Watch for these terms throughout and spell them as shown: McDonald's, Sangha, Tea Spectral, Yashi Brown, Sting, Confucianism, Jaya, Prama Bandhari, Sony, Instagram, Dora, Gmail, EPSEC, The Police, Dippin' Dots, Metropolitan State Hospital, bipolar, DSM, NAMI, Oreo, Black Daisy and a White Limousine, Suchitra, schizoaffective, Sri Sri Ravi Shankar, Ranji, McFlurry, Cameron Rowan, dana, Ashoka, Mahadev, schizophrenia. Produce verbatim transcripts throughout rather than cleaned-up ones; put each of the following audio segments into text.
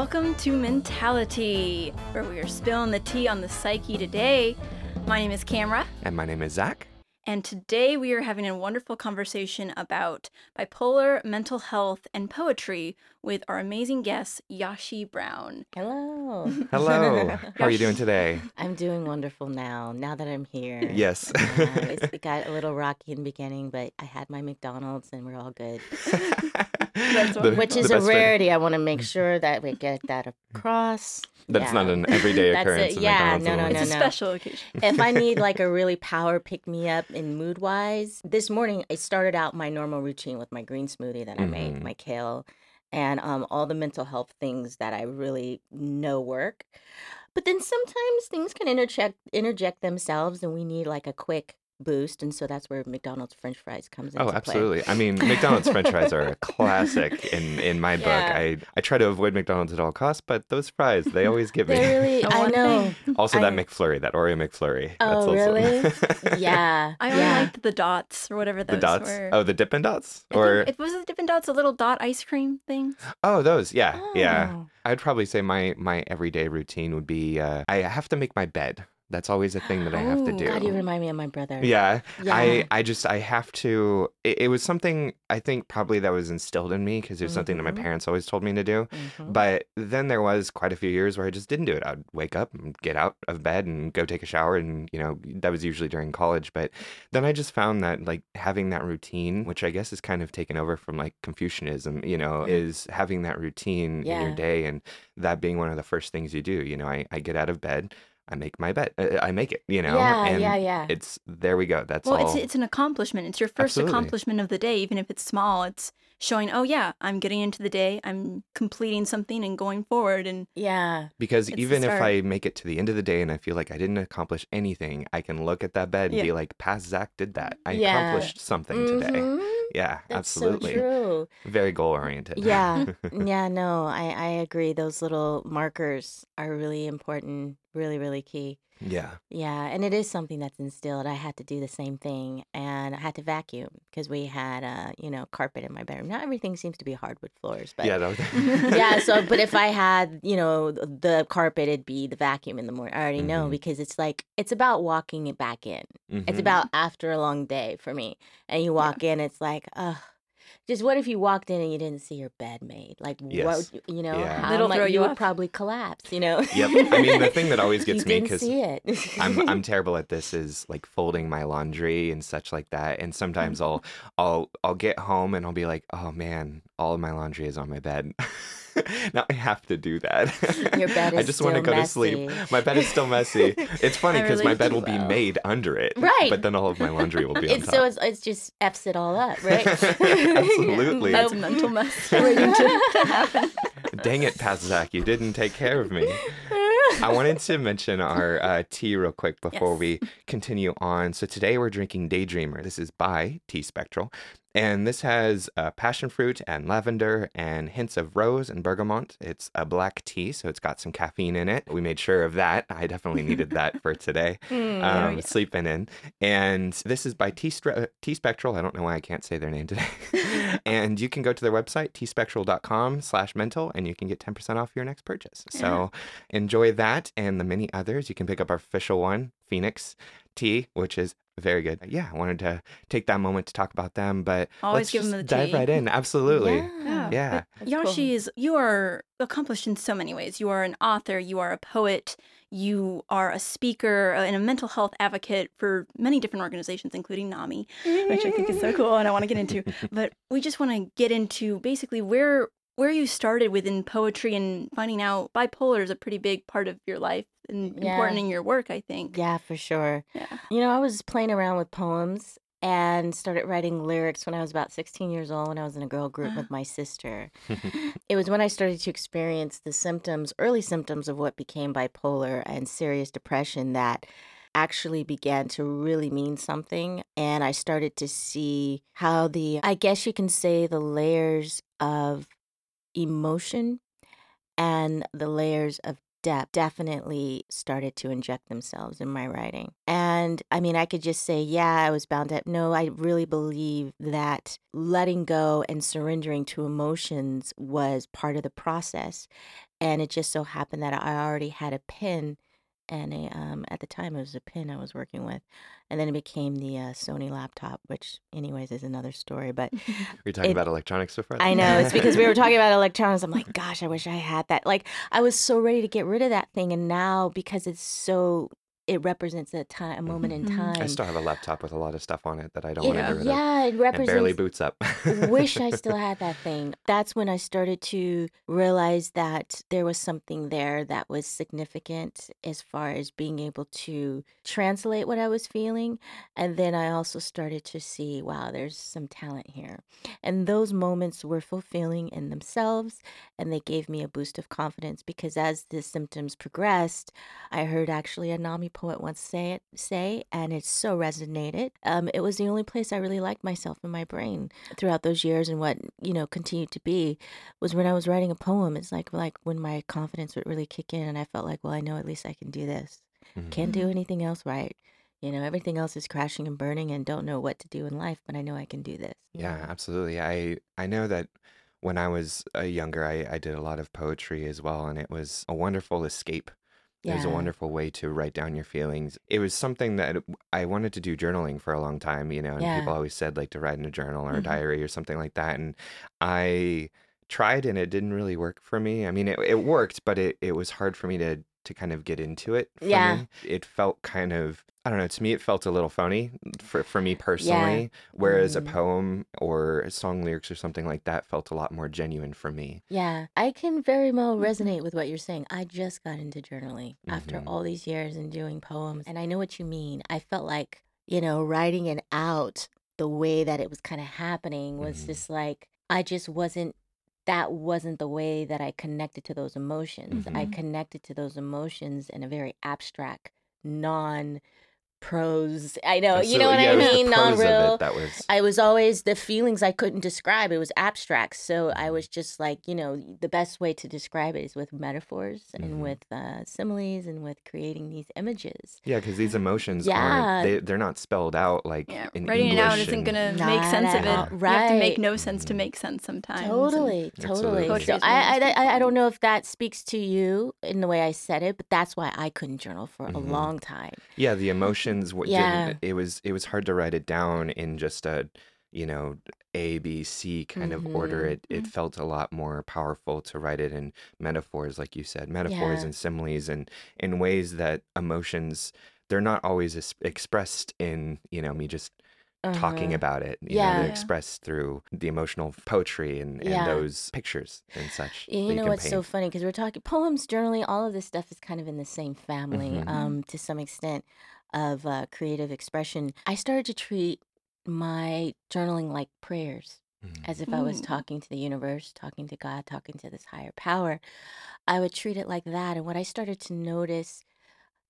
Welcome to Mentality, where we are spilling the tea on the psyche today. My name is Camera. And my name is Zach. And today we are having a wonderful conversation about bipolar, mental health, and poetry with our amazing guest, Yashi Brown. Hello. Hello. How are you doing today? I'm doing wonderful now, now that I'm here. Yes. Uh, it got a little rocky in the beginning, but I had my McDonald's and we're all good. That's what, the, which is a rarity. Thing. I want to make sure that we get that across. That's yeah. not an everyday occurrence. That's a, yeah, no, no, no, no. It's a special occasion. If I need like a really power pick me up in mood wise, this morning I started out my normal routine with my green smoothie that I mm-hmm. made, my kale, and um, all the mental health things that I really know work. But then sometimes things can interject interject themselves, and we need like a quick boost, and so that's where McDonald's French fries comes into play. Oh, absolutely. Play. I mean, McDonald's French fries are a classic in, in my book. Yeah. I, I try to avoid McDonald's at all costs, but those fries, they always get me. Really, I know. Also, I... that McFlurry, that Oreo McFlurry. Oh, that's really? yeah. I only yeah. liked the dots or whatever those the dots. were. Oh, the Dippin' Dots? Or it was the Dippin' Dots, a little dot ice cream thing. Oh, those. Yeah, oh. yeah. I'd probably say my my everyday routine would be uh, I have to make my bed. That's always a thing that I have to do. God, you remind me of my brother. Yeah. yeah. I, I just, I have to, it, it was something I think probably that was instilled in me because it was mm-hmm. something that my parents always told me to do. Mm-hmm. But then there was quite a few years where I just didn't do it. I'd wake up and get out of bed and go take a shower. And, you know, that was usually during college. But then I just found that like having that routine, which I guess is kind of taken over from like Confucianism, you know, mm-hmm. is having that routine yeah. in your day and that being one of the first things you do. You know, I, I get out of bed. I make my bet. I make it, you know? Yeah, and yeah, yeah. It's, there we go. That's well, all. Well, it's, it's an accomplishment. It's your first Absolutely. accomplishment of the day, even if it's small. It's showing, oh, yeah, I'm getting into the day. I'm completing something and going forward. And yeah. Because even if I make it to the end of the day and I feel like I didn't accomplish anything, I can look at that bed and yeah. be like, past Zach did that. I yeah. accomplished something mm-hmm. today. Yeah, That's absolutely. So true. Very goal oriented. Yeah. yeah, no, I, I agree. Those little markers are really important, really, really key. Yeah. Yeah. And it is something that's instilled. I had to do the same thing and I had to vacuum because we had, uh, you know, carpet in my bedroom. Not everything seems to be hardwood floors, but yeah. That was... yeah. So, but if I had, you know, the carpet, it'd be the vacuum in the morning. I already mm-hmm. know because it's like, it's about walking it back in. Mm-hmm. It's about after a long day for me. And you walk yeah. in, it's like, ugh. Just what if you walked in and you didn't see your bed made? Like, yes. what would you, you know, yeah. how much, you off. would probably collapse, you know? Yep. I mean, the thing that always gets me because I'm I'm terrible at this is like folding my laundry and such like that. And sometimes I'll I'll I'll get home and I'll be like, oh man, all of my laundry is on my bed. Now I have to do that. Your bed is I just still want to go messy. to sleep. My bed is still messy. It's funny because really my bed will well. be made under it. Right. But then all of my laundry will be on it's, top. So it's, it's just F's it all up, right? Absolutely. That's a mental mess. Dang it, Past Zach, you didn't take care of me. I wanted to mention our uh, tea real quick before yes. we continue on. So today we're drinking Daydreamer. This is by Tea Spectral. And this has uh, passion fruit and lavender and hints of rose and bergamot. It's a black tea, so it's got some caffeine in it. We made sure of that. I definitely needed that for today. Mm, um, sleeping in. And this is by Tea Stra- Tea Spectral. I don't know why I can't say their name today. And you can go to their website, teaspectral dot com slash mental, and you can get ten percent off your next purchase. So yeah. enjoy that and the many others. You can pick up our official one, Phoenix Tea, which is very good. Yeah, I wanted to take that moment to talk about them, but always let's give just them the dive tea. right in. Absolutely. Yeah. yeah. yeah. Yashi cool. is, you are accomplished in so many ways. You are an author, you are a poet, you are a speaker and a mental health advocate for many different organizations, including NAMI, which I think is so cool and I want to get into. But we just want to get into basically where where you started within poetry and finding out bipolar is a pretty big part of your life. And yeah. important in your work, I think. Yeah, for sure. Yeah. You know, I was playing around with poems and started writing lyrics when I was about sixteen years old when I was in a girl group uh-huh. with my sister. It was when I started to experience the symptoms, early symptoms of what became bipolar and serious depression that actually began to really mean something. And I started to see how the, I guess you can say the layers of emotion and the layers of depth definitely started to inject themselves in my writing. And I mean, I could just say, yeah, I was bound up. No, I really believe that letting go and surrendering to emotions was part of the process. And it just so happened that I already had a pin, and a um at the time it was a pin I was working with, and then it became the uh, Sony laptop, which anyways is another story. But we're talking it, about electronics so far. I know it's because we were talking about electronics. I'm like, gosh, I wish I had that. Like I was so ready to get rid of that thing, and now because it's so. It represents a time, a moment mm-hmm. in time. I still have a laptop with a lot of stuff on it that I don't it, want to get rid of. Yeah, it represents. It barely boots up. Wish I still had that thing. That's when I started to realize that there was something there that was significant as far as being able to translate what I was feeling. And then I also started to see, wow, there's some talent here. And those moments were fulfilling in themselves. And they gave me a boost of confidence because as the symptoms progressed, I heard actually a NAMI poet once say it say and it so resonated. Um it was the only place I really liked myself in my brain throughout those years, and what you know continued to be was when I was writing a poem. It's like like when my confidence would really kick in, and I felt like, well, I know at least I can do this. Mm-hmm. Can't do anything else right. You know, everything else is crashing and burning and don't know what to do in life, but I know I can do this. Yeah, yeah, absolutely. I I know that when I was uh, younger I, I did a lot of poetry as well, and it was a wonderful escape. Yeah. It was a wonderful way to write down your feelings. It was something that I wanted to do journaling for a long time, you know, and yeah. people always said like to write in a journal or mm-hmm. a diary or something like that. And I tried and it didn't really work for me. I mean, it, it worked, but it, it was hard for me to, to kind of get into it. For yeah. me. It felt kind of, I don't know, to me, it felt a little phony for, for me personally, yeah. whereas mm-hmm. a poem or a song lyrics or something like that felt a lot more genuine for me. Yeah, I can very well resonate with what you're saying. I just got into journaling mm-hmm. after all these years and doing poems. And I know what you mean. I felt like, you know, writing it out the way that it was kind of happening was mm-hmm. just like, I just wasn't that wasn't the way that I connected to those emotions. Mm-hmm. I connected to those emotions in a very abstract, non-prose, I know, Absolutely. You know what yeah, I mean? Non-real. That was... I was always, the feelings I couldn't describe, it was abstract. So I was just like, you know, the best way to describe it is with metaphors mm-hmm. and with uh, similes and with creating these images. Yeah, because these emotions, yeah. aren't, they, they're not spelled out like yeah, in writing English. Writing it out isn't going to make sense of it. Yeah. Right. You have to make no sense to make sense sometimes. Totally, and... totally. Absolutely. So I, I, I don't know if that speaks to you in the way I said it, but that's why I couldn't journal for mm-hmm. a long time. Yeah, the emotion. What yeah. didn't, it was it was hard to write it down in just a, you know, A, B, C kind mm-hmm. of order. It it felt a lot more powerful to write it in metaphors, like you said, metaphors yeah. and similes, and in ways that emotions, they're not always es- expressed in, you know, me just uh-huh. talking about it. You yeah. know, they're expressed through the emotional poetry and, and yeah. those pictures and such. You, you know, what's paint. So funny, because we're talking poems, journaling, all of this stuff is kind of in the same family mm-hmm. um, to some extent. Of uh, creative expression. I started to treat my journaling like prayers, mm-hmm. as if I was talking to the universe, talking to God, talking to this higher power. I would treat it like that. And what I started to notice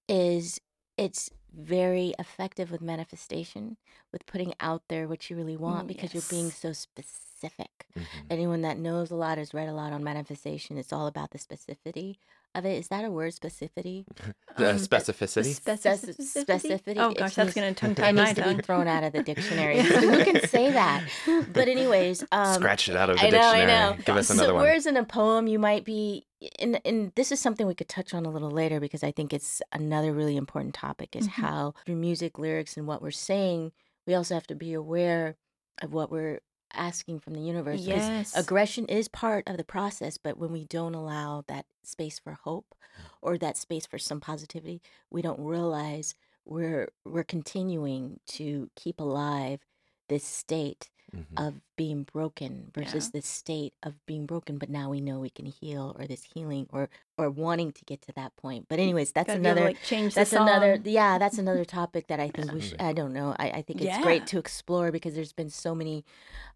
is it's very effective with manifestation, with putting out there what you really want, mm, because yes. you're being so specific. Mm-hmm. Anyone that knows a lot has read a lot on manifestation. It's all about the specificity of it. Is that a word, specificity? Um, uh, specificity? Specificity? Specificity. Oh gosh, it's that's going to tongue-tie my tongue. It needs to be thrown out of the dictionary. Who can say that? But anyways. Um, Scratch it out of the I know, dictionary. I know. Give us another so one. So whereas in a poem you might be, and, and this is something we could touch on a little later because I think it's another really important topic is mm-hmm. how through music, lyrics, and what we're saying, we also have to be aware of what we're asking from the universe. Yes. Because aggression is part of the process, but when we don't allow that space for hope or that space for some positivity, we don't realize we're we're continuing to keep alive this state mm-hmm. of being broken versus yeah. this state of being broken, but now we know we can heal, or this healing, or or wanting to get to that point. But anyways, that's Gotta another like change that's another yeah that's another topic that I think we should, I don't know I, I think it's yeah. great to explore, because there's been so many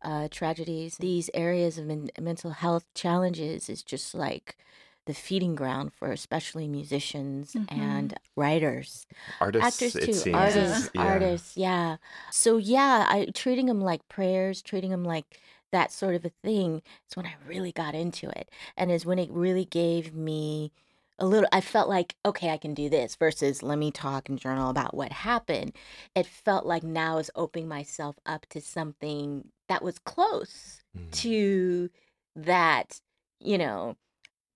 uh tragedies. These areas of men- mental health challenges is just like the feeding ground for especially musicians mm-hmm. and writers, artists, actors too. It seems. Artists, yeah. artists, yeah. So yeah, I treating them like prayers, treating them like that sort of a thing. It's when I really got into it, and is when it really gave me a little. I felt like, okay, I can do this. Versus, let me talk and journal about what happened. It felt like now is opening myself up to something that was close mm-hmm. to that, you know.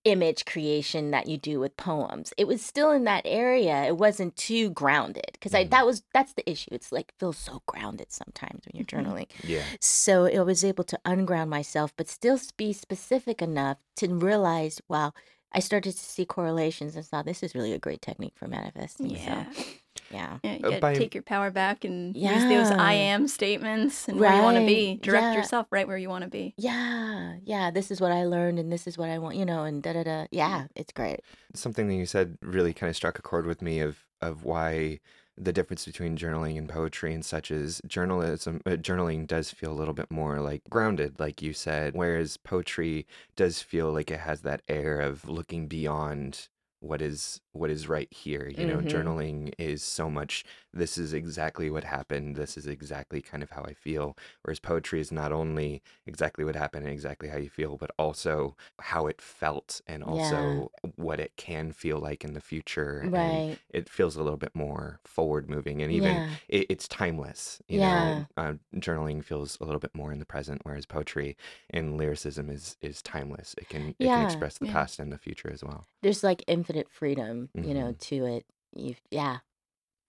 image creation that you do with poems. It was still in that area. It wasn't too grounded because mm-hmm. I that was that's the issue. It's like feels so grounded sometimes when you're journaling. Yeah. So I was able to unground myself, but still be specific enough to realize, wow, I started to see correlations and saw this is really a great technique for manifesting. Yeah. So, yeah. yeah you got to By... take your power back and yeah. use those I am statements and right. where you want to be. Direct yeah. yourself right where you want to be. Yeah. Yeah. This is what I learned and this is what I want, you know, and da da da. Yeah. It's great. Something that you said really kind of struck a chord with me of, of why the difference between journaling and poetry and such is journalism, uh, journaling does feel a little bit more like grounded, like you said, whereas poetry does feel like it has that air of looking beyond what is what is right here. You know, mm-hmm. journaling is so much, this is exactly what happened. This is exactly kind of how I feel. Whereas poetry is not only exactly what happened and exactly how you feel, but also how it felt and also yeah. what it can feel like in the future. Right. And it feels a little bit more forward moving and even yeah. it, it's timeless. You yeah. know, uh, journaling feels a little bit more in the present, whereas poetry and lyricism is, is timeless. It can, yeah. it can express the yeah. past and the future as well. There's like infinite freedom, mm-hmm. you know, to it. You, yeah.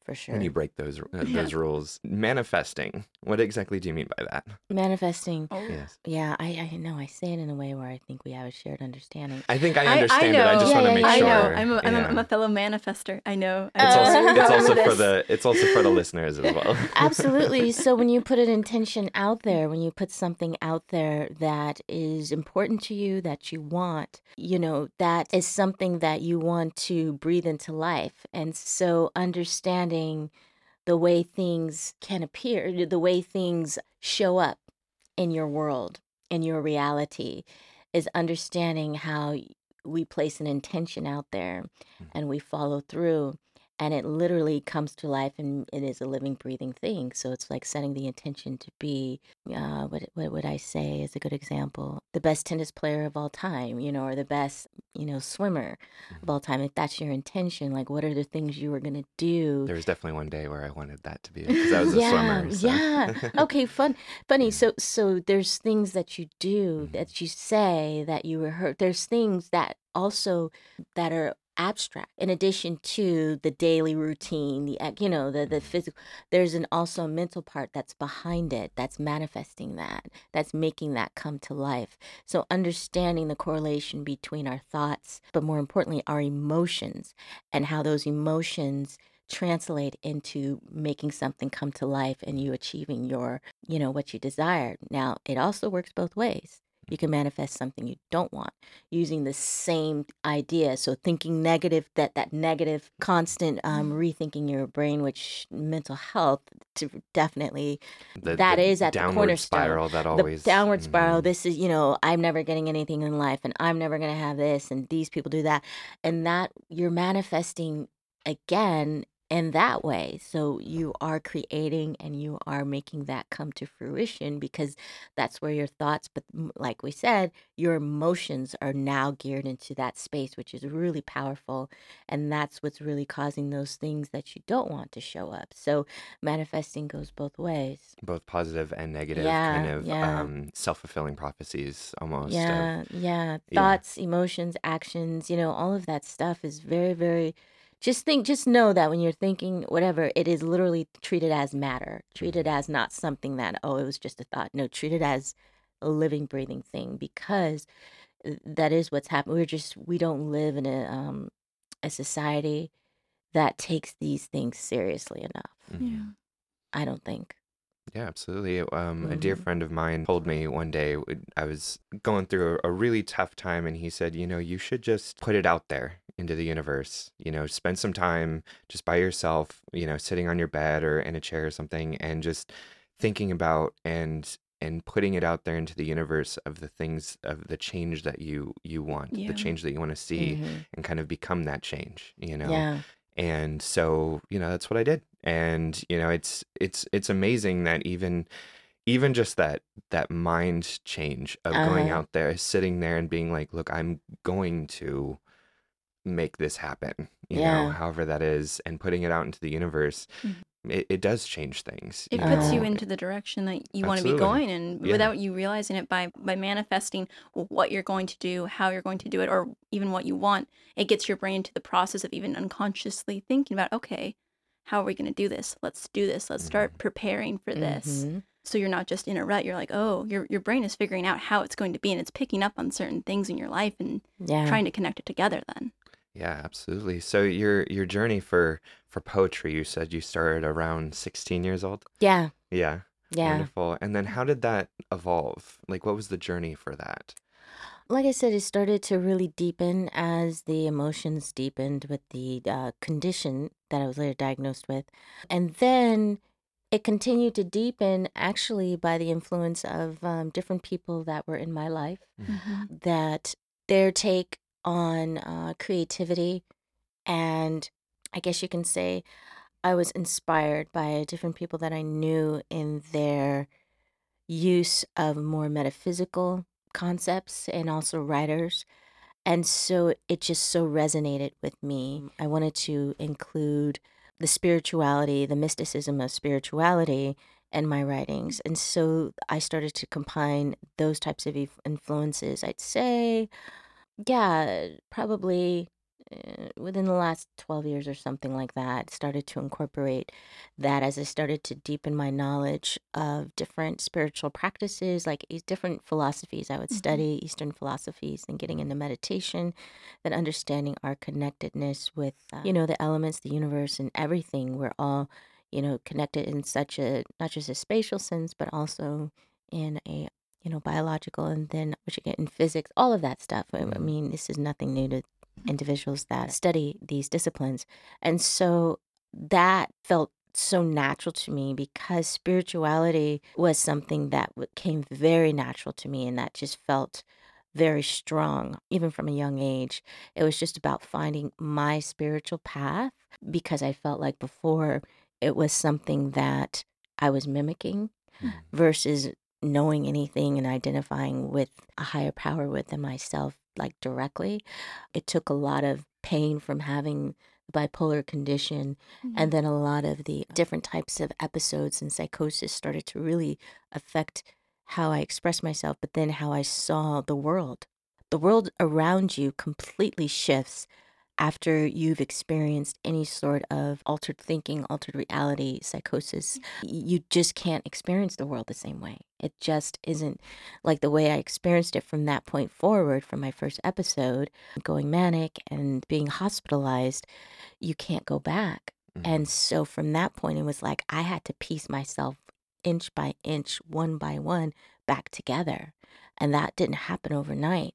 For sure. When you break those uh, those rules. Manifesting. What exactly do you mean by that? Manifesting. Oh. Yes. Yeah, I, I know. I say it in a way where I think we have a shared understanding. I think I understand I, I it. I just yeah, want to yeah, make I sure. I know. I'm a, yeah. I'm a fellow manifester. I know. It's also, it's also for the it's also for the listeners as well. Absolutely. So when you put an intention out there, when you put something out there that is important to you, that you want, you know, that is something that you want to breathe into life. And so understanding the way things can appear, the way things show up in your world, in your reality, is understanding how we place an intention out there and we follow through and it literally comes to life and it is a living, breathing thing. So it's like setting the intention to be, uh, what, what would I say is a good example? The best tennis player of all time, you know, or the best, you know, swimmer of all time. If that's your intention, like what are the things you were going to do? There was definitely one day where I wanted that to be it because I was a yeah, swimmer. So. Yeah. Okay, fun. Funny. So so there's things that you do, mm-hmm. that you say, that you rehearse. There's things that also that are abstract in addition to the daily routine, the you know the the physical. There's an also a mental part that's behind it, that's manifesting, that that's making that come to life. So understanding the correlation between our thoughts, but more importantly our emotions, and how those emotions translate into making something come to life and you achieving your, you know, what you desire. Now it also works both ways. You can manifest something you don't want using the same idea. So thinking negative, that that negative constant um, rethinking your brain, which mental health to definitely, the, that the is at the cornerstone. Spiral, that always, the downward mm-hmm. spiral. This is, you know, I'm never getting anything in life and I'm never going to have this and these people do that. And that you're manifesting again in that way. So you are creating and you are making that come to fruition because that's where your thoughts, but like we said, your emotions are now geared into that space, which is really powerful. And that's what's really causing those things that you don't want to show up. So manifesting goes both ways. Both positive and negative, yeah, kind of yeah. um, self-fulfilling prophecies almost. Yeah, of, yeah. Thoughts, yeah. emotions, actions, you know, all of that stuff is very, very... Just think, just know that when you're thinking whatever, it is literally treated as matter, treated as not something that, oh, it was just a thought. No, treat it as a living, breathing thing, because that is what's happening. We're just, we don't live in a um, a society that takes these things seriously enough. Mm-hmm. Yeah, I don't think. Yeah, absolutely. Um, mm-hmm. A dear friend of mine told me one day, I was going through a, a really tough time, and he said, you know, you should just put it out there into the universe, you know, spend some time just by yourself, you know, sitting on your bed or in a chair or something and just thinking about and and putting it out there into the universe of the things, of the change that you, you want, yeah. the change that you want to see mm-hmm. and kind of become that change, you know. Yeah. And so, you know, that's what I did. And, you know, it's it's it's amazing that even even just that that mind change of uh-huh. going out there, sitting there and being like, look, I'm going to make this happen, you yeah. know, however that is, and putting it out into the universe. Mm-hmm. it, it does change things. It puts you into the direction that you Absolutely. want to be going in yeah. without you realizing it. By, by manifesting what you're going to do, how you're going to do it, or even what you want, it gets your brain into the process of even unconsciously thinking about, okay, how are we going to do this? Let's do this. Let's start preparing for this. Mm-hmm. So you're not just in a rut. You're like, oh, your your brain is figuring out how it's going to be, and it's picking up on certain things in your life and yeah. trying to connect it together then. Yeah, absolutely. So your your journey for, for poetry, you said you started around sixteen years old? Yeah. Yeah. Yeah. Wonderful. And then how did that evolve? Like, what was the journey for that? Like I said, it started to really deepen as the emotions deepened with the uh, condition that I was later diagnosed with. And then it continued to deepen, actually, by the influence of um, different people that were in my life, mm-hmm. that their take on uh, creativity. And I guess you can say I was inspired by different people that I knew in their use of more metaphysical concepts and also writers. And so it just so resonated with me. I wanted to include the spirituality, the mysticism of spirituality in my writings. And so I started to combine those types of influences. I'd say, yeah, probably within the last twelve years or something like that, started to incorporate that as I started to deepen my knowledge of different spiritual practices, like different philosophies. I would mm-hmm. study Eastern philosophies and getting into meditation, then understanding our connectedness with, uh, you know, the elements, the universe, and everything. We're all, you know, connected in such a, not just a spatial sense, but also in a, you know, biological, and then what you get in physics, all of that stuff. I, I mean, this is nothing new to individuals that study these disciplines. And so that felt so natural to me because spirituality was something that came very natural to me, and that just felt very strong, even from a young age. It was just about finding my spiritual path, because I felt like before it was something that I was mimicking mm-hmm. versus knowing anything and identifying with a higher power within myself, like directly. It took a lot of pain from having the bipolar condition, mm-hmm. and then a lot of the different types of episodes and psychosis started to really affect how I expressed myself, but then how I saw the world. The world around you completely shifts after you've experienced any sort of altered thinking, altered reality, psychosis. You just can't experience the world the same way. It just isn't like the way I experienced it from that point forward, from my first episode, going manic and being hospitalized. You can't go back. Mm-hmm. And so from that point, it was like I had to piece myself inch by inch, one by one, back together. And that didn't happen overnight.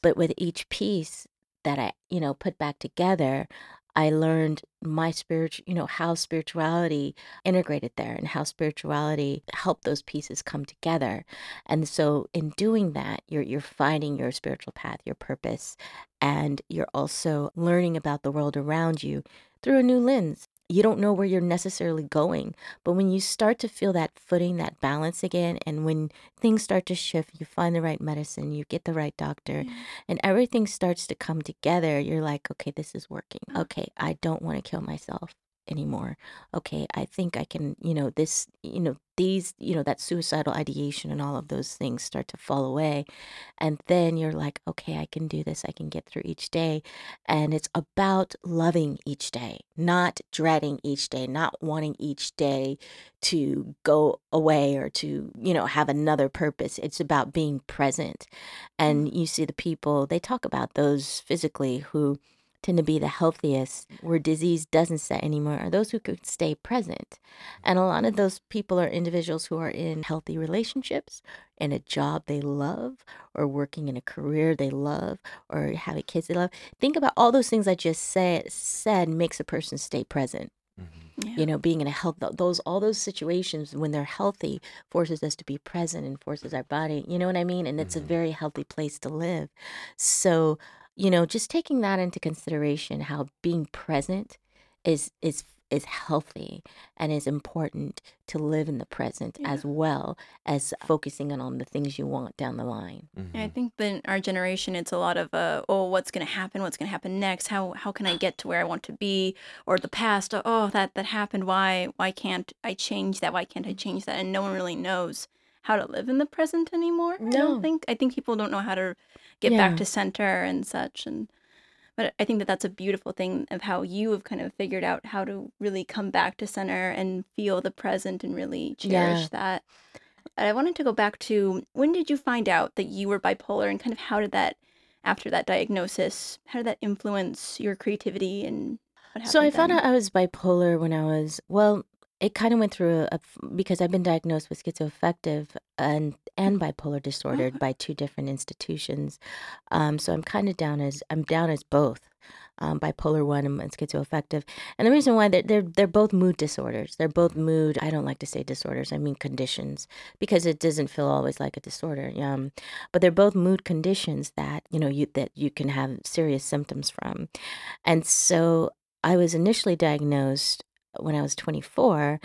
But with each piece that I, you know, put back together, I learned my spiritual, you know, how spirituality integrated there and how spirituality helped those pieces come together. And so in doing that, you're you're finding your spiritual path, your purpose, and you're also learning about the world around you through a new lens. You don't know where you're necessarily going, but when you start to feel that footing, that balance again, and when things start to shift, you find the right medicine, you get the right doctor, mm-hmm. and everything starts to come together. You're like, okay, this is working. Okay, I don't want to kill myself anymore. Okay, I think I can, you know, this, you know, these, you know, that suicidal ideation and all of those things start to fall away. And then you're like, okay, I can do this. I can get through each day. And it's about loving each day, not dreading each day, not wanting each day to go away or to, you know, have another purpose. It's about being present. And you see the people, they talk about those physically who tend to be the healthiest, where disease doesn't set anymore, are those who could stay present. And a lot of those people are individuals who are in healthy relationships, in a job they love, or working in a career they love, or having kids they love. Think about all those things I just said, said makes a person stay present. Mm-hmm. Yeah. You know, being in a health, those, all those situations when they're healthy forces us to be present and forces our body, you know what I mean? And it's mm-hmm. a very healthy place to live. So, you know, just taking that into consideration, how being present is is is healthy and is important to live in the present yeah. as well as focusing on the things you want down the line. Mm-hmm. I think that in our generation, it's a lot of, uh, oh, what's going to happen? What's going to happen next? How how can I get to where I want to be? Or the past, oh, that, that happened. Why why can't I change that? Why can't I change that? And no one really knows how to live in the present anymore. No. I don't think. I think people don't know how to get yeah. back to center and such. And But I think that that's a beautiful thing of how you have kind of figured out how to really come back to center and feel the present and really cherish yeah. that. I wanted to go back to, when did you find out that you were bipolar, and kind of how did that, after that diagnosis, how did that influence your creativity and what happened? So I then? found out I was bipolar when I was, well, it kind of went through, a, because I've been diagnosed with schizoaffective and and bipolar disorder oh. by two different institutions. Um, so I'm kind of down as, I'm down as both, um, bipolar one and schizoaffective. And the reason why they're, they're, they're both mood disorders. They're both mood, I don't like to say disorders, I mean conditions, because it doesn't feel always like a disorder. Um, but they're both mood conditions that, you know, you that you can have serious symptoms from. And so I was initially diagnosed when I was twenty-four.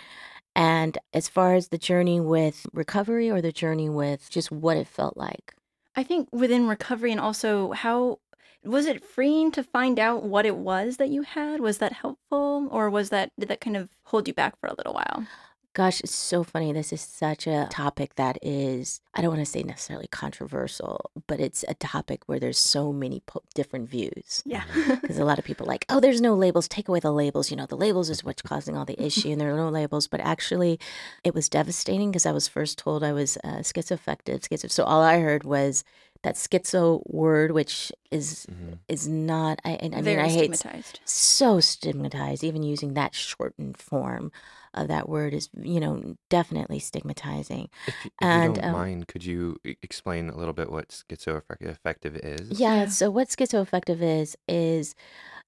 And as far as the journey with recovery, or the journey with just what it felt like? I think within recovery, and also how, was it freeing to find out what it was that you had? Was that helpful? Or was that, did that kind of hold you back for a little while? Gosh, it's so funny. This is such a topic that is, I don't want to say necessarily controversial, but it's a topic where there's so many po- different views. Yeah. Because a lot of people are like, oh, there's no labels. Take away the labels. You know, the labels is what's causing all the issue, and there are no labels. But actually, it was devastating, because I was first told I was uh, schizoaffective. Schizo- so all I heard was that schizo word, which is mm-hmm. is not, I, I mean, Very I hate. Stigmatized. So stigmatized. Even using that shortened form of that word is, you know, definitely stigmatizing. If you, if and, you don't um, mind, could you explain a little bit what schizoaffective is? Yeah, yeah, so what schizoaffective is, is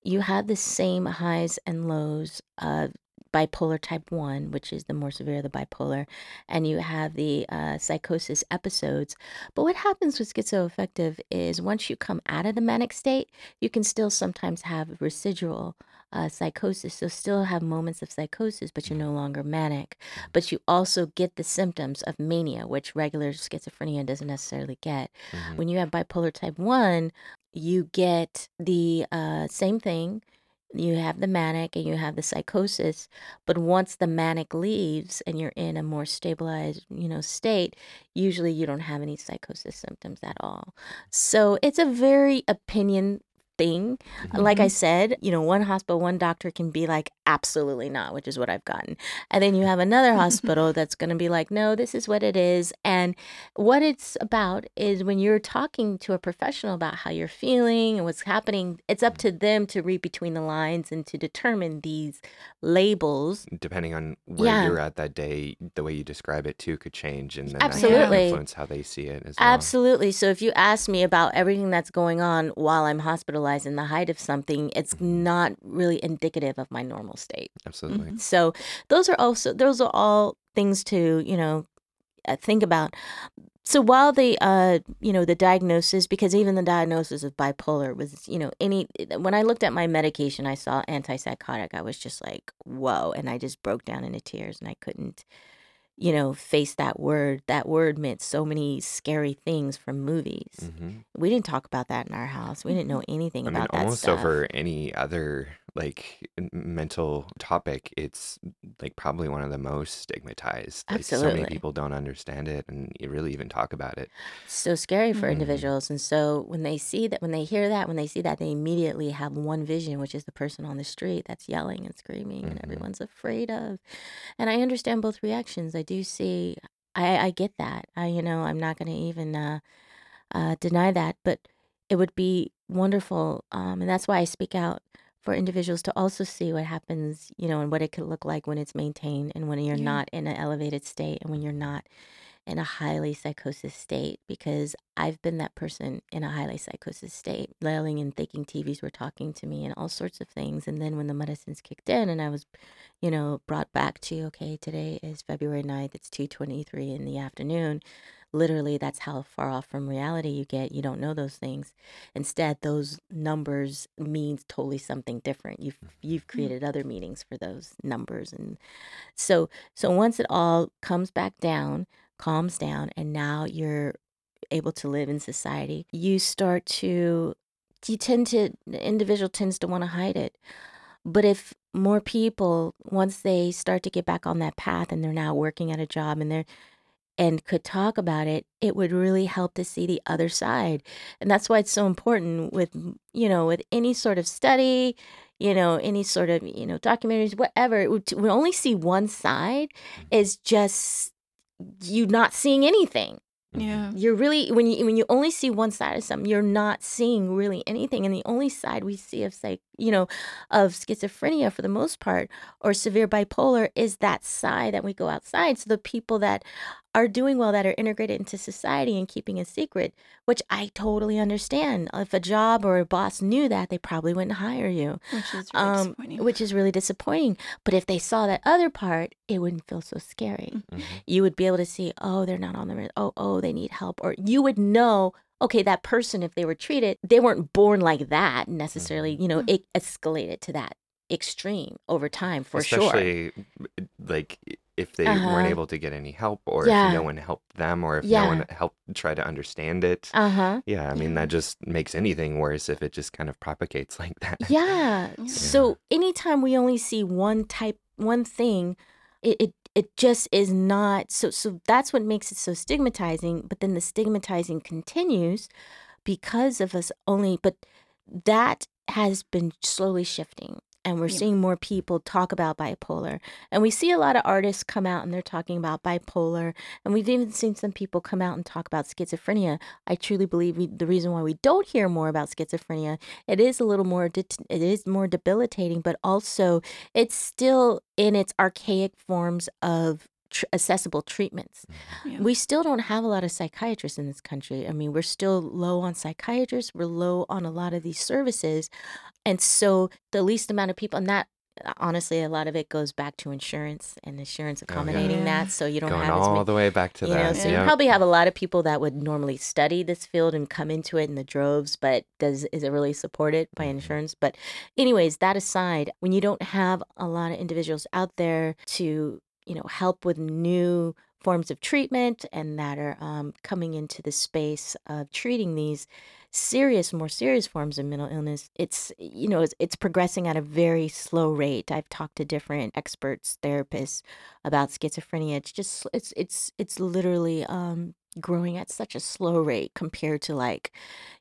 you have the same highs and lows of bipolar type one, which is the more severe of the bipolar, and you have the uh, psychosis episodes. But what happens with schizoaffective is, once you come out of the manic state, you can still sometimes have residual Uh, psychosis, so still have moments of psychosis, but you're no longer manic. But you also get the symptoms of mania, which regular schizophrenia doesn't necessarily get. Mm-hmm. When you have bipolar type one, you get the uh, same thing. You have the manic and you have the psychosis, but once the manic leaves and you're in a more stabilized, you know, state, usually you don't have any psychosis symptoms at all. So it's a very opinion thing. Like I said, you know, one hospital, one doctor can be like, absolutely not, which is what I've gotten. And then you have another hospital that's going to be like, no, this is what it is. And what it's about is, when you're talking to a professional about how you're feeling and what's happening, it's up to them to read between the lines and to determine these labels. Depending on where yeah. you're at that day, the way you describe it too could change. And then absolutely. That can influence how they see it as well. Absolutely. So if you ask me about everything that's going on while I'm hospitalized in the height of something, it's not really indicative of my normal state. Absolutely. Mm-hmm. So those are also, those are all things to, you know, think about. So while the, uh, you know, the diagnosis, because even the diagnosis of bipolar was, you know, any, when I looked at my medication, I saw antipsychotic, I was just like, whoa. And I just broke down into tears, and I couldn't, you know, face that word. That word meant so many scary things from movies. Mm-hmm. We didn't talk about that in our house. We didn't know anything I mean, about that stuff. Almost over any other, like, mental topic, it's, like, probably one of the most stigmatized. Like, absolutely. So many people don't understand it and really even talk about it. It's so scary for mm-hmm. individuals. And so when they see that, when they hear that, when they see that, they immediately have one vision, which is the person on the street that's yelling and screaming mm-hmm. and everyone's afraid of. And I understand both reactions. I do see, I, I get that. I, you know, I'm not going to even uh, uh, deny that, but it would be wonderful. Um, and that's why I speak out, for individuals to also see what happens, you know, and what it could look like when it's maintained, and when you're yeah. not in an elevated state, and when you're not in a highly psychosis state, because I've been that person in a highly psychosis state, yelling and thinking T Vs were talking to me and all sorts of things. And then when the medicines kicked in and I was, you know, brought back to, okay, today is February ninth, it's two twenty-three in the afternoon. literally that's how far off from reality you get. You don't know those things. Instead, those numbers mean totally something different. You've you've created other meanings for those numbers. And so so once it all comes back down, calms down, and now you're able to live in society, you start to, you tend to, the individual tends to want to hide it. But if more people, once they start to get back on that path and they're now working at a job and they're, and could talk about it, it would really help to see the other side. And that's why it's so important with, you know, with any sort of study, you know, any sort of, you know, documentaries, whatever, it would, to only see one side is just you not seeing anything. Yeah. You're really, when you when you only see one side of something, you're not seeing really anything. And the only side we see of like, you know, of schizophrenia for the most part, or severe bipolar, is that side that we go outside. So the people that are doing well, that are integrated into society and keeping a secret, which I totally understand. If a job or a boss knew that, they probably wouldn't hire you. Which is really um, disappointing. Which is really disappointing. But if they saw that other part, it wouldn't feel so scary. Mm-hmm. You would be able to see, oh, they're not on the, oh, oh, they need help. Or you would know, okay, that person, if they were treated, they weren't born like that necessarily. Mm-hmm. You know, mm-hmm. It escalated to that extreme over time, for Especially, sure. Especially, like... if they uh-huh. weren't able to get any help, or yeah. if no one helped them, or if yeah. no one helped try to understand it. Uh-huh. Yeah, I mean, yeah. that just makes anything worse if it just kind of propagates like that. Yeah. yeah. So anytime we only see one type, one thing, it, it it just is not, so so that's what makes it so stigmatizing, but then the stigmatizing continues because of us only, but that has been slowly shifting. And we're yeah. seeing more people talk about bipolar. And we see a lot of artists come out and they're talking about bipolar. And we've even seen some people come out and talk about schizophrenia. I truly believe we, the reason why we don't hear more about schizophrenia, it is a little more, de- it is more debilitating, but also it's still in its archaic forms of Tr- accessible treatments. Yeah. We still don't have a lot of psychiatrists in this country. I mean, we're still low on psychiatrists. We're low on a lot of these services. And so the least amount of people, and that honestly, a lot of it goes back to insurance and insurance accommodating oh, yeah. that. So you don't Going have as all many, the way back to you that. Know, so yeah. you probably have a lot of people that would normally study this field and come into it in the droves, but does is it really supported by insurance? But anyways, that aside, when you don't have a lot of individuals out there to you know, help with new forms of treatment and that are um, coming into the space of treating these serious, more serious forms of mental illness, it's, you know, it's, it's progressing at a very slow rate. I've talked to different experts, therapists about schizophrenia. It's just, it's, it's, it's literally um, growing at such a slow rate compared to like,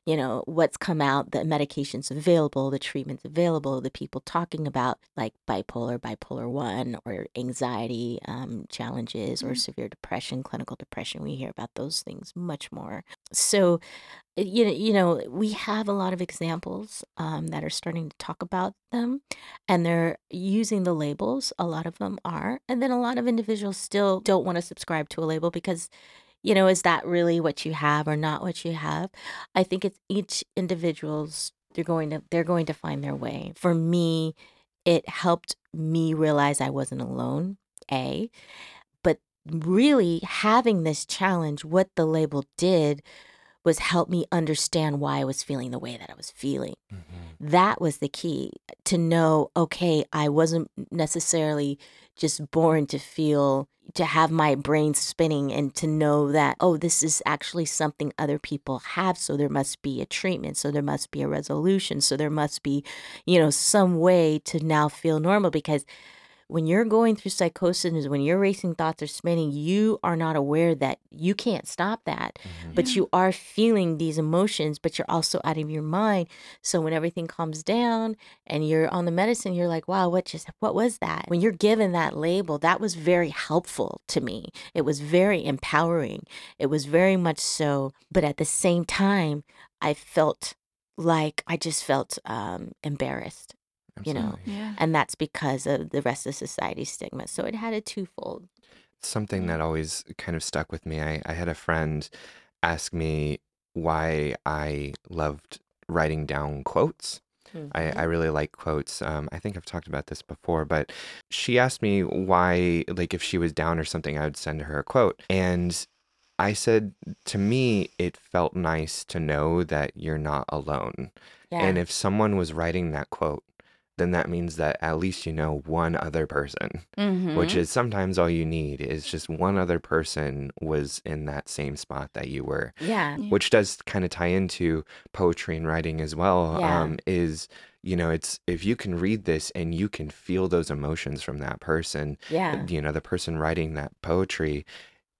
you know, what's come out, the medications available, the treatments available, the people talking about like bipolar, bipolar one, or anxiety um, challenges, mm-hmm. or severe depression, clinical depression. We hear about those things much more. So, you know, you know, we have a lot of examples um, that are starting to talk about them, and they're using the labels. A lot of them are, and then a lot of individuals still don't want to subscribe to a label because, you know, is that really what you have or not what you have? I think it's each individual's. They're going to they're going to find their way. For me, it helped me realize I wasn't alone. A, but really having this challenge, what the label did was help me understand why I was feeling the way that I was feeling. Mm-hmm. That was the key to know, okay, I wasn't necessarily just born to feel, to have my brain spinning and to know that, oh, this is actually something other people have. So there must be a treatment. So there must be a resolution. So there must be, you know, some way to now feel normal, because when you're going through psychosis, when your racing thoughts are spinning, you are not aware that you can't stop that, mm-hmm. but you are feeling these emotions, but you're also out of your mind. So when everything calms down and you're on the medicine, you're like, wow, what just, what was that? When you're given that label, that was very helpful to me. It was very empowering. It was very much so. But at the same time, I felt like I just felt um, embarrassed. I'm you sorry. know, yeah. And that's because of the rest of society's stigma. So it had a twofold. Something that always kind of stuck with me. I, I had a friend ask me why I loved writing down quotes. Mm-hmm. I, I really like quotes. Um, I think I've talked about this before, but she asked me why, like if she was down or something, I would send her a quote. And I said, to me, it felt nice to know that you're not alone. Yeah. And if someone was writing that quote, then that means that at least you know one other person, mm-hmm. which is sometimes all you need is just one other person was in that same spot that you were. Yeah. Which does kind of tie into poetry and writing as well, yeah. um, is, you know, it's if you can read this and you can feel those emotions from that person, yeah. you know, the person writing that poetry,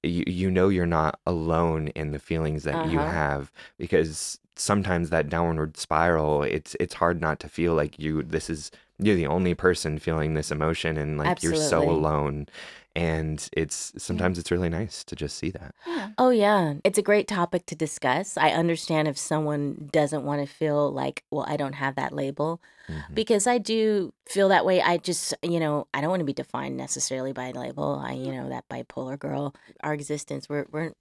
you, you know you're not alone in the feelings that uh-huh. you have, because sometimes that downward spiral, it's it's hard not to feel like you this is you're the only person feeling this emotion, and like Absolutely. You're so alone, and it's sometimes it's really nice to just see that. Oh yeah, it's a great topic to discuss. I understand if someone doesn't want to feel like, well, I don't have that label, mm-hmm. because I do feel that way. I just, you know, I don't want to be defined necessarily by a label. I, you know, that bipolar girl, our existence, we're we're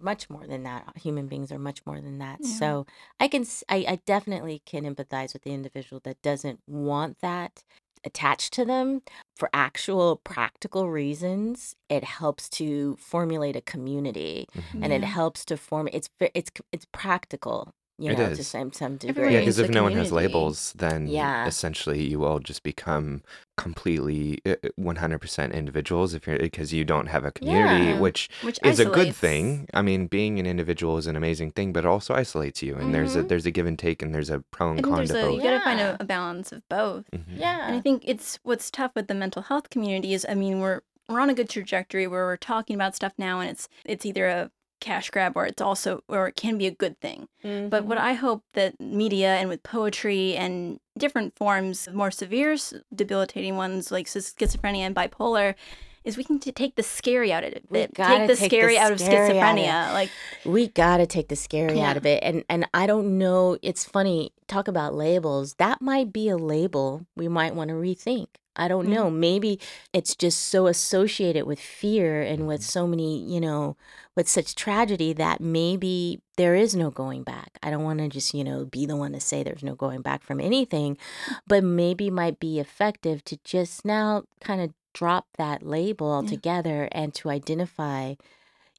much more than that. Human beings are much more than that. Yeah. So I can, I, I definitely can empathize with the individual that doesn't want that attached to them. For actual practical reasons, it helps to formulate a community, mm-hmm. and yeah. it helps to form. It's it's it's practical. You know, it is. To some, some degree. Yeah, because if no community. One has labels, then yeah. essentially you all just become completely one hundred percent individuals if you're because you don't have a community, yeah. which, which is isolates. A good thing. I mean, being an individual is an amazing thing, but it also isolates you. And mm-hmm. there's a there's a give and take, and there's a pro and I con to both. You got to yeah. find a, a balance of both. Mm-hmm. Yeah. And I think it's what's tough with the mental health community is, I mean, we're we're on a good trajectory where we're talking about stuff now, and it's it's either a cash grab or it's also or it can be a good thing, mm-hmm. but what I hope that media and with poetry and different forms, more severe debilitating ones like schizophrenia and bipolar, is we can t- take the scary out of it. Take the take scary the out of scary schizophrenia. Out of like we gotta take the scary yeah. out of it. And and I don't know, it's funny, talk about labels. That might be a label we might want to rethink. I don't mm-hmm. know. Maybe it's just so associated with fear and with so many, you know, with such tragedy that maybe there is no going back. I don't want to just, you know, be the one to say there's no going back from anything, but maybe might be effective to just now kind of drop that label altogether, yeah. and to identify,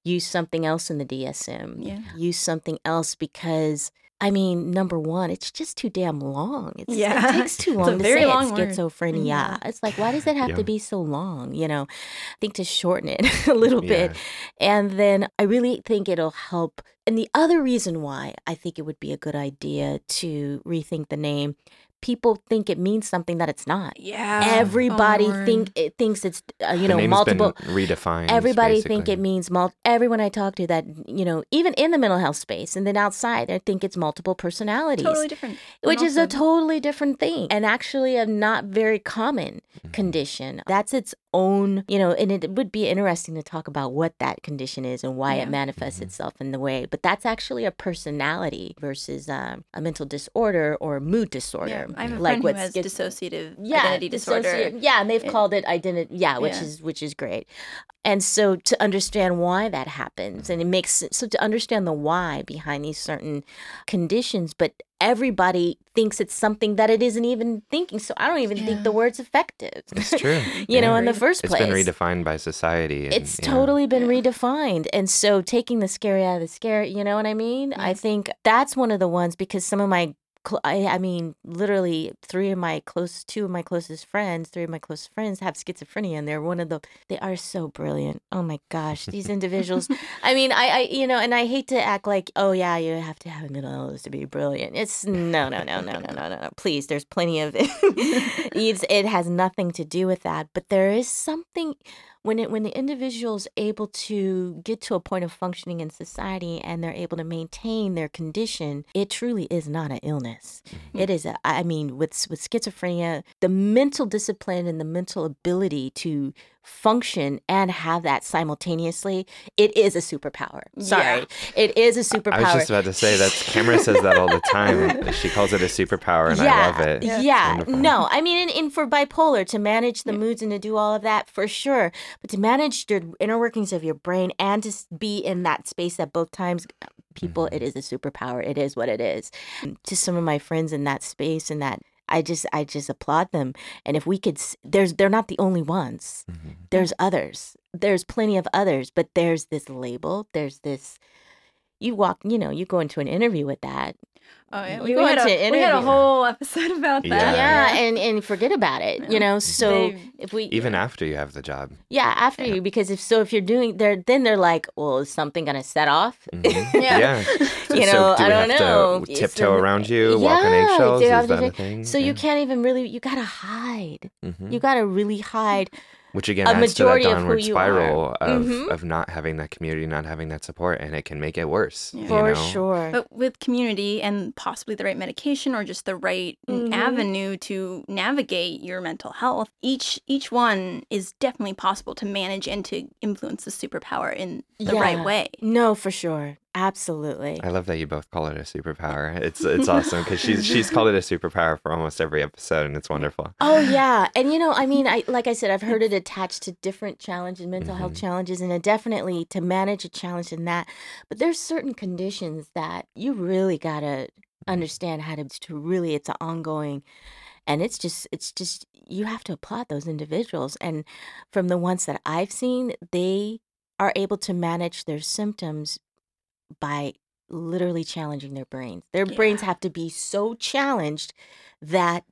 use something else in the D S M, yeah. use something else, because I mean, number one, it's just too damn long. It's, yeah. It takes too long to say long it's schizophrenia. Yeah. It's like, why does it have yeah. to be so long? You know, I think to shorten it a little yeah. bit. And then I really think it'll help. And the other reason why I think it would be a good idea to rethink the name, people think it means something that it's not. Yeah. Everybody oh, think it thinks it's, uh, you the know, multiple. Been redefined. Everybody basically. Think it means, mul- everyone I talk to that, you know, even in the mental health space and then outside, they think it's multiple personalities. Totally different. Which awesome. Is a totally different thing, and actually a not very common mm-hmm. condition. That's its own, you know, and it would be interesting to talk about what that condition is and why yeah. it manifests mm-hmm. itself in the way. But that's actually a personality versus um, a mental disorder or mood disorder. Yeah. I have a like friend who has dissociative yeah, identity disorder. Yeah, and they've it, called it identity, yeah, which yeah. is which is great. And so to understand why that happens, and it makes so to understand the why behind these certain conditions, but everybody thinks it's something that it isn't even thinking. So I don't even yeah. think the word's effective. It's true. you yeah. know, in the first place. It's been redefined by society. And, it's yeah. totally been yeah. redefined. And so taking the scary out of the scary, you know what I mean? Yeah. I think that's one of the ones, because some of my I, I mean, literally three of my close, two of my closest friends, three of my close friends have schizophrenia, and they're one of the, they are so brilliant. Oh my gosh, these individuals. I mean, I, I, you know, and I hate to act like, oh yeah, you have to have a mental illness to be brilliant. It's no, no, no, no, no, no, no, no. Please, there's plenty of it. It's, it has nothing to do with that, but there is something. When it when the individual is able to get to a point of functioning in society and they're able to maintain their condition, it truly is not an illness. Mm-hmm. It is, a, I mean, with with schizophrenia, the mental discipline and the mental ability to function and have that simultaneously, it is a superpower. Sorry. Yeah. It is a superpower. I was just about to say that Cameron says that all the time. She calls it a superpower, and yeah, I love it. Yeah. yeah. No, I mean, and, and for bipolar, to manage the yeah. moods and to do all of that, for sure. But to manage the inner workings of your brain and to be in that space at both times, people, mm-hmm. it is a superpower. It is what it is. To some of my friends in that space and that I just I just applaud them. And if we could, there's they're not the only ones. Mm-hmm. There's others. There's plenty of others. But there's this label. There's this. You walk. You know, you go into an interview with that. Oh, yeah. we, we, had a, we had a whole episode about that. Yeah, yeah, yeah. And, and forget about it, yeah. you know. So they, if we even after you have the job, yeah, after yeah. you, because if so, if you're doing there, then they're like, well, is something gonna set off? Mm-hmm. yeah, yeah. So, you know, so do I don't have know. To tiptoe so, around you, yeah, walk on eggshells, is that a thing? So yeah. you can't even really. You gotta hide. Mm-hmm. You gotta really hide. Which again a adds to that downward spiral of, mm-hmm. of not having that community, not having that support, and it can make it worse. Yeah. For know? Sure. But with community and possibly the right medication or just the right mm-hmm. avenue to navigate your mental health, each each one is definitely possible to manage and to influence the superpower in the yeah. right way. No, for sure. Absolutely. I love that you both call it a superpower. It's it's awesome because she's she's called it a superpower for almost every episode, and it's wonderful. Oh yeah, and you know, I mean, I like I said, I've heard it attached to different challenges, mental mm-hmm. health challenges, and definitely to manage a challenge in that. But there's certain conditions that you really gotta understand how to to really. It's an ongoing, and it's just it's just you have to applaud those individuals. And from the ones that I've seen, they are able to manage their symptoms by literally challenging their brains. Their yeah. brains have to be so challenged that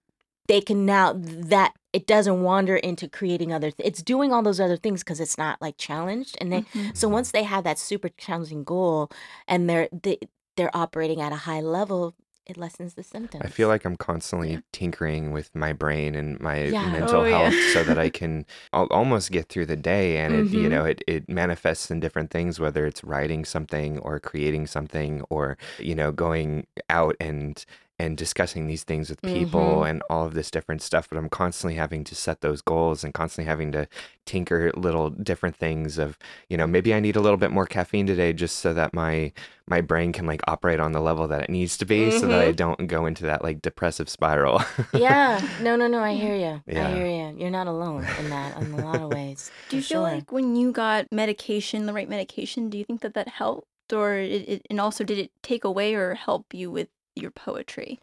they can now, that it doesn't wander into creating other, th- it's doing all those other things because it's not like challenged. And they, mm-hmm. so once they have that super challenging goal and they're, they, they're operating at a high level, it lessens the symptoms. I feel like I'm constantly yeah. tinkering with my brain and my yeah. mental oh, health yeah. so that I can al- almost get through the day. And, mm-hmm. it, you know, it, it manifests in different things, whether it's writing something or creating something or, you know, going out and and discussing these things with people mm-hmm. and all of this different stuff. But I'm constantly having to set those goals and constantly having to tinker little different things of, you know, maybe I need a little bit more caffeine today just so that my my brain can like operate on the level that it needs to be mm-hmm. so that I don't go into that like depressive spiral. yeah. No, no, no. I hear you. Yeah. I hear you. You're not alone in that in a lot of ways. Do you feel sure. like when you got medication, the right medication, do you think that that helped? Or it, it, and also did it take away or help you with your poetry?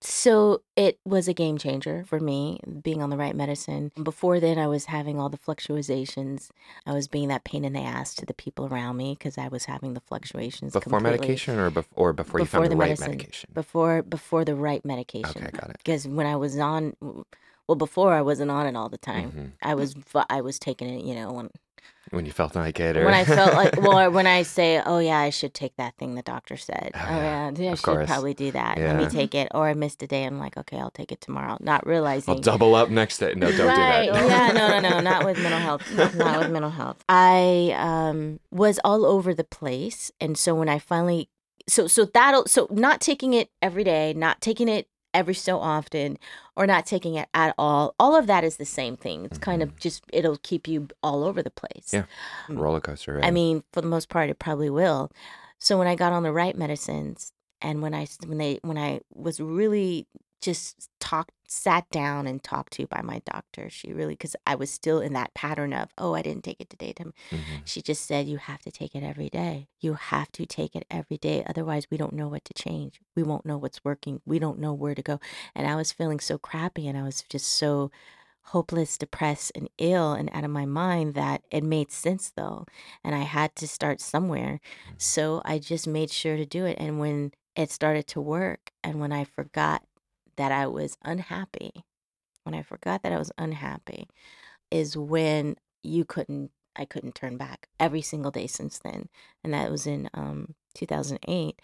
So it was a game changer for me, being on the right medicine. Before then, I was having all the fluctuations. I was being that pain in the ass to the people around me because I was having the fluctuations. Before completely. Medication or, bef- or before, before you found the, the right medicine. medication? Before before the right medication. Okay, got it. Because when I was on, well, before I wasn't on it all the time. Mm-hmm. I was I was taking it, you know, when... When you felt like it, or when I felt like, well, when I say, "Oh yeah, I should take that thing the doctor said," oh yeah, yeah I should course. Probably do that. Yeah. Let me take it, or I missed a day. I'm like, okay, I'll take it tomorrow, not realizing I'll double up next day. No, don't right. do that. yeah, no, no, no, not with mental health, not with mental health. I um, was all over the place, and so when I finally, so so that'll so not taking it every day, not taking it every so often, or not taking it at all, all of that is the same thing. It's mm-hmm. kind of just, it'll keep you all over the place. Yeah, roller coaster. Right? I mean, for the most part, it probably will. So when I got on the right medicines, and when I when they when I was really just talked, sat down and talked to by my doctor, she really, because I was still in that pattern of, oh, I didn't take it today. Mm-hmm. She just said, you have to take it every day. You have to take it every day. Otherwise, we don't know what to change. We won't know what's working. We don't know where to go. And I was feeling so crappy, and I was just so hopeless, depressed, and ill and out of my mind that it made sense, though. And I had to start somewhere. Mm-hmm. So I just made sure to do it. And when it started to work, and when I forgot that I was unhappy, when I forgot that I was unhappy, is when you couldn't, I couldn't turn back every single day since then. And that was in um, two thousand eight.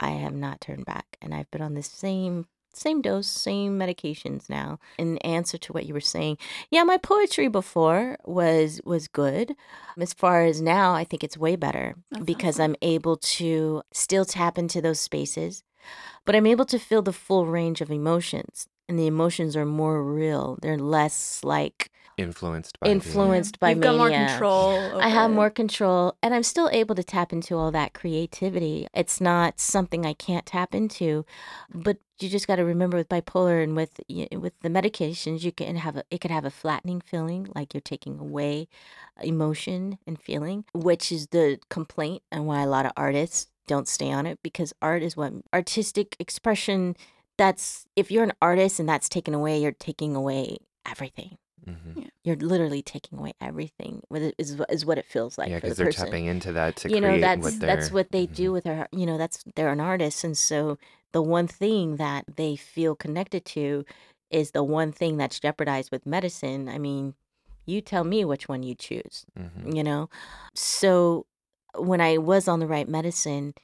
I have not turned back. And I've been on the same, same dose, same medications now. In answer to what you were saying, yeah, my poetry before was, was good. As far as now, I think it's way better uh-huh. because I'm able to still tap into those spaces. But I'm able to feel the full range of emotions, and the emotions are more real. They're less like influenced by influenced by mania. You've got more control over I have it. More control, and I'm still able to tap into all that creativity. It's not something I can't tap into, but you just got to remember with bipolar and with with the medications, you can have a, it could have a flattening feeling, like you're taking away emotion and feeling, which is the complaint and why a lot of artists don't stay on it, because art is what artistic expression that's, if you're an artist and that's taken away, you're taking away everything. Mm-hmm. Yeah. You're literally taking away everything. Is is what it feels like. Yeah, because the they're person. tapping into that to you create. You know, that's what that's what they mm-hmm. do with their. You know, that's they're an artist, and so the one thing that they feel connected to is the one thing that's jeopardized with medicine. I mean, you tell me which one you choose. Mm-hmm. You know, so when I was on the right medicine,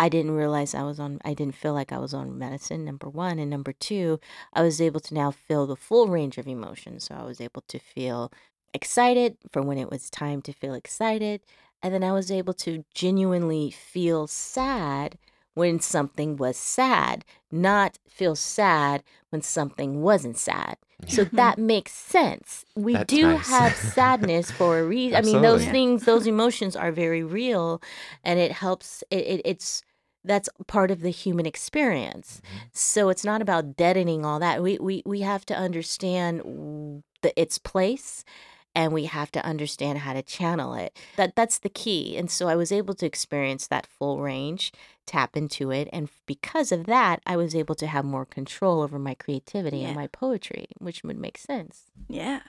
I didn't realize I was on, I didn't feel like I was on medicine, number one. And number two, I was able to now feel the full range of emotions. So I was able to feel excited for when it was time to feel excited. And then I was able to genuinely feel sad when something was sad, not feel sad when something wasn't sad. So that makes sense. We That's do nice. have sadness for a reason. I mean, those yeah. things, those emotions are very real, and it helps. It, it, it's That's part of the human experience. Mm-hmm. So it's not about deadening all that. We we we have to understand the, its place, and we have to understand how to channel it. That that's the key. And so I was able to experience that full range, tap into it, and because of that, I was able to have more control over my creativity yeah. and my poetry, which would make sense. Yeah.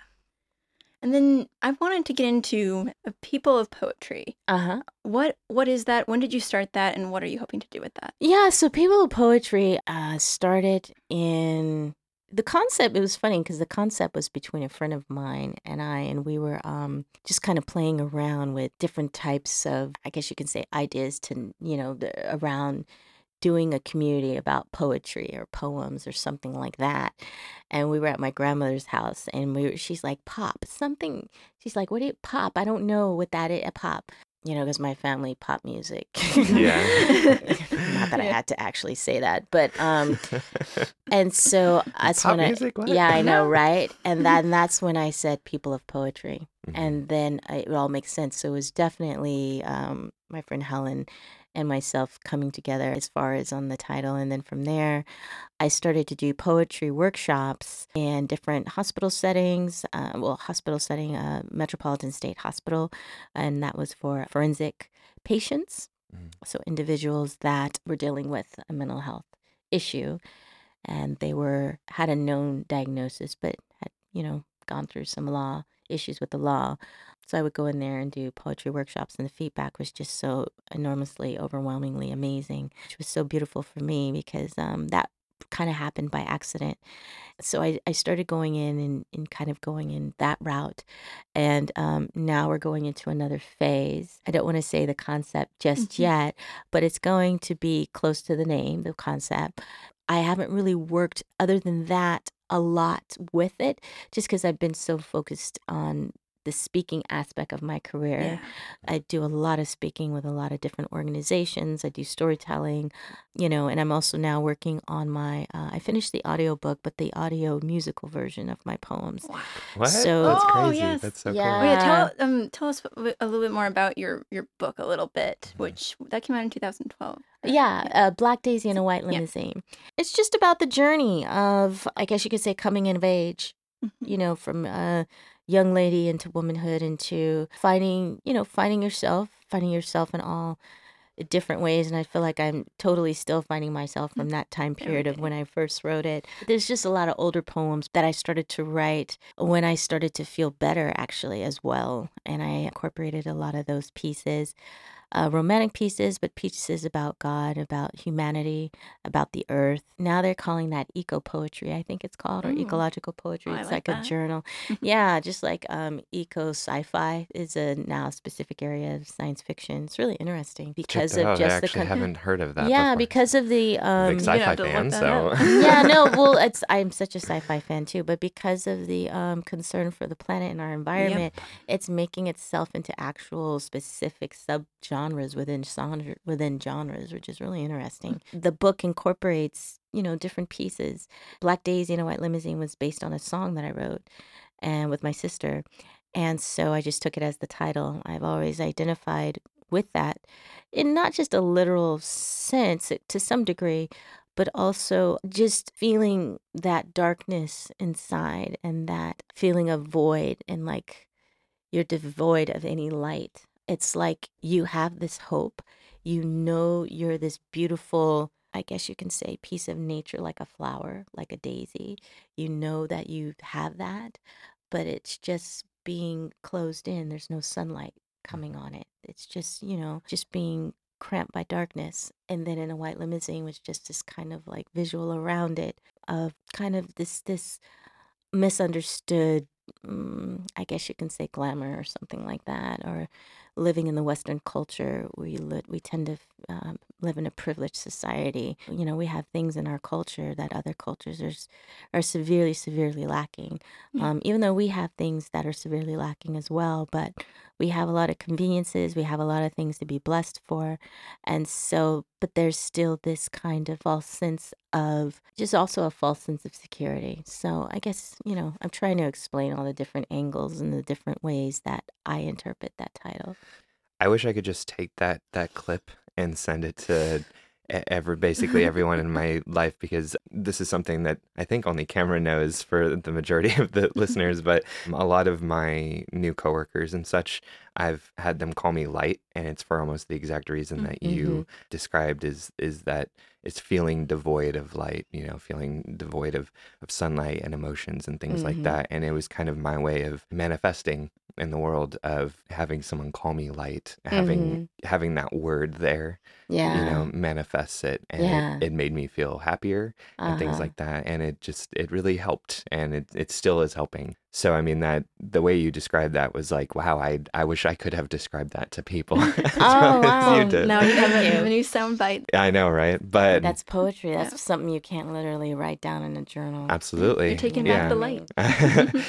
And then I wanted to get into People of Poetry. Uh-huh. What what is that? When did you start that, and what are you hoping to do with that? Yeah, so People of Poetry uh, started in the concept. It was funny because the concept was between a friend of mine and I, and we were um, just kind of playing around with different types of, I guess you can say, ideas to, you know, the, around doing a community about poetry or poems or something like that. And we were at my grandmother's house, and we were, she's like, pop, something. She's like, what do you, pop? I don't know what that is, a pop. You know, because my family, pop music. Yeah. Not that yeah. I had to actually say that, but um, and so that's pop when music, I, what? yeah, I know, right? And then that's when I said People of Poetry, mm-hmm. and then it all makes sense. So it was definitely um, my friend Helen and myself coming together as far as on the title, and then from there, I started to do poetry workshops in different hospital settings, uh, well, hospital setting, uh, Metropolitan State Hospital, and that was for forensic patients, mm-hmm. so individuals that were dealing with a mental health issue, and they were had a known diagnosis, but had, you know, gone through some law issues with the law. So I would go in there and do poetry workshops, and the feedback was just so enormously, overwhelmingly amazing, which was so beautiful for me because um, that kind of happened by accident. So I, I started going in and, and kind of going in that route. And um, now we're going into another phase. I don't want to say the concept just mm-hmm. yet, but it's going to be close to the name, the concept. I haven't really worked other than that a lot with it, just because I've been so focused on the speaking aspect of my career. Yeah. I do a lot of speaking with a lot of different organizations. I do storytelling, you know, and I'm also now working on my, uh, I finished the audio book, but the audio musical version of my poems. What? So, That's crazy. Oh, yes. That's so yeah. cool. Wait, tell, um, tell us a little bit more about your, your book a little bit, mm-hmm. which that came out in two thousand twelve. Yeah, uh, Black Daisy and a White Limousine. Yeah. It's just about the journey of, I guess you could say, coming of age, mm-hmm. you know, from a young lady into womanhood, into finding, you know, finding yourself, finding yourself in all different ways. And I feel like I'm totally still finding myself from that time period of when I first wrote it. There's just a lot of older poems that I started to write when I started to feel better, actually, as well. And I incorporated a lot of those pieces. Uh, romantic pieces, but pieces about God, about humanity, about the earth. Now they're calling that eco poetry, I think it's called, or mm. ecological poetry. Oh, it's I like, like a journal. Yeah, just like um, eco sci-fi is a now specific area of science fiction. It's really interesting because Checked of out. just I actually the con- haven't heard of that. Yeah, before. because of the um, like sci-fi fan. So yeah, no, well, it's I'm such a sci-fi fan too, but because of the um, concern for the planet and our environment, yep. it's making itself into actual specific subgenres. genres within genre, within genres, which is really interesting. The book incorporates, you know, different pieces. Black Daisy and a White Limousine was based on a song that I wrote and with my sister. And so I just took it as the title. I've always identified with that in not just a literal sense to some degree, but also just feeling that darkness inside and that feeling of void and like you're devoid of any light. It's like you have this hope, you know, you're this beautiful I guess you can say, piece of nature, like a flower, like a daisy. You know that you have that, but it's just being closed in. There's no sunlight coming on it. It's just, you know, just being cramped by darkness. And then in a white limousine was just this kind of like visual around it of kind of this, this misunderstood, um, I guess you can say, glamour or something like that, or living in the Western culture. We li- we tend to um, live in a privileged society. You know, we have things in our culture that other cultures are, are severely, severely lacking. Mm-hmm. Um, even though we have things that are severely lacking as well, but we have a lot of conveniences. We have a lot of things to be blessed for. And so, but there's still this kind of false sense of, just also a false sense of security. So I guess, you know, I'm trying to explain all the different angles and the different ways that I interpret that title. I wish I could just take that that clip and send it to ever basically everyone in my life, because this is something that I think only Cameron knows for the majority of the listeners. But a lot of my new coworkers and such, I've had them call me light, and it's for almost the exact reason that you mm-hmm. described, is is that it's feeling devoid of light, you know, feeling devoid of, of sunlight and emotions and things mm-hmm. like that. And it was kind of my way of manifesting in the world, of having someone call me light, having mm-hmm. having that word there, yeah, you know, manifests it. And yeah. it, it made me feel happier uh-huh. and things like that. And it just, it really helped, and it, it still is helping. So, I mean, that the way you described that was like, wow, I I wish I could have described that to people. oh, wow. You did. Now you have a, a new soundbite. I know, right? But that's poetry. That's yeah. something you can't literally write down in a journal. Absolutely. You're taking yeah. back the light.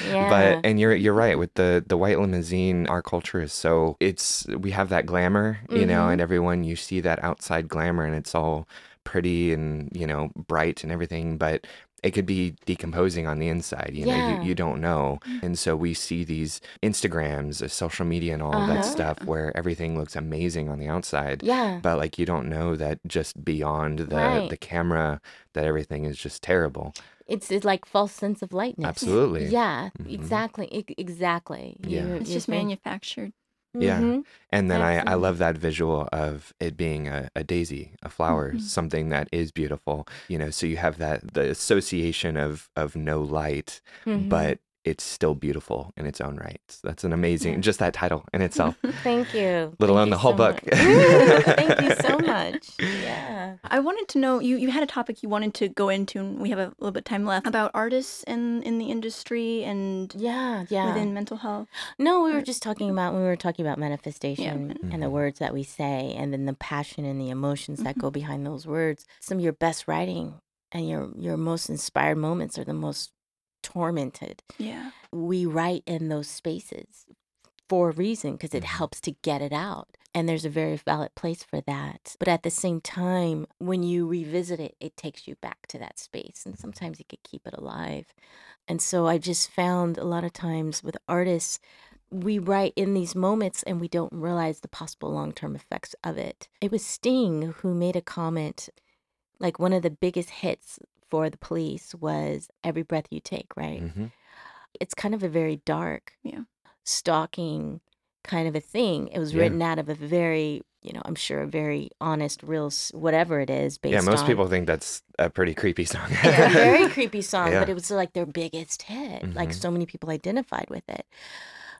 yeah. But, and you're you're right. With the, the white limousine, our culture is so, it's, we have that glamour, mm-hmm. you know, and everyone, you see that outside glamour and it's all pretty and, you know, bright and everything. But it could be decomposing on the inside, you know, yeah. you, you don't know. And so we see these Instagrams, social media and all uh-huh. of that stuff where everything looks amazing on the outside. Yeah. But like, you don't know that just beyond the, right. the camera, that everything is just terrible. It's, it's like false sense of lightness. Absolutely. Yeah, mm-hmm. exactly. I- exactly. Yeah. You, it's just think- manufactured. Yeah. Mm-hmm. And then I, I love that visual of it being a, a daisy, a flower, mm-hmm. something that is beautiful, you know, so you have that, the association of, of no light, mm-hmm. but it's still beautiful in its own right. So that's an amazing, yeah. just that title in itself. Thank you. Let alone the whole so book. Thank you so much. Yeah. I wanted to know, you, you had a topic you wanted to go into, and we have a little bit of time left, about artists in, in the industry and yeah, yeah. within mental health. No, we were just talking about, we were talking about manifestation yeah. and mm-hmm. the words that we say, and then the passion and the emotions mm-hmm. that go behind those words. Some of your best writing and your, your most inspired moments are the most tormented. Yeah. We write in those spaces for a reason, because it helps to get it out. And there's a very valid place for that. But at the same time, when you revisit it, it takes you back to that space. And sometimes you could keep it alive. And so I just found a lot of times with artists, we write in these moments and we don't realize the possible long-term effects of it. It was Sting who made a comment, like one of the biggest hits for The Police was "Every Breath You Take," right? Mm-hmm. It's kind of a very dark, yeah. stalking kind of a thing. It was yeah. written out of a very, you know, I'm sure a very honest, real, whatever it is based on. Yeah, most on, people think that's a pretty creepy song. It's a very creepy song, yeah. but it was like their biggest hit. Mm-hmm. Like so many people identified with it.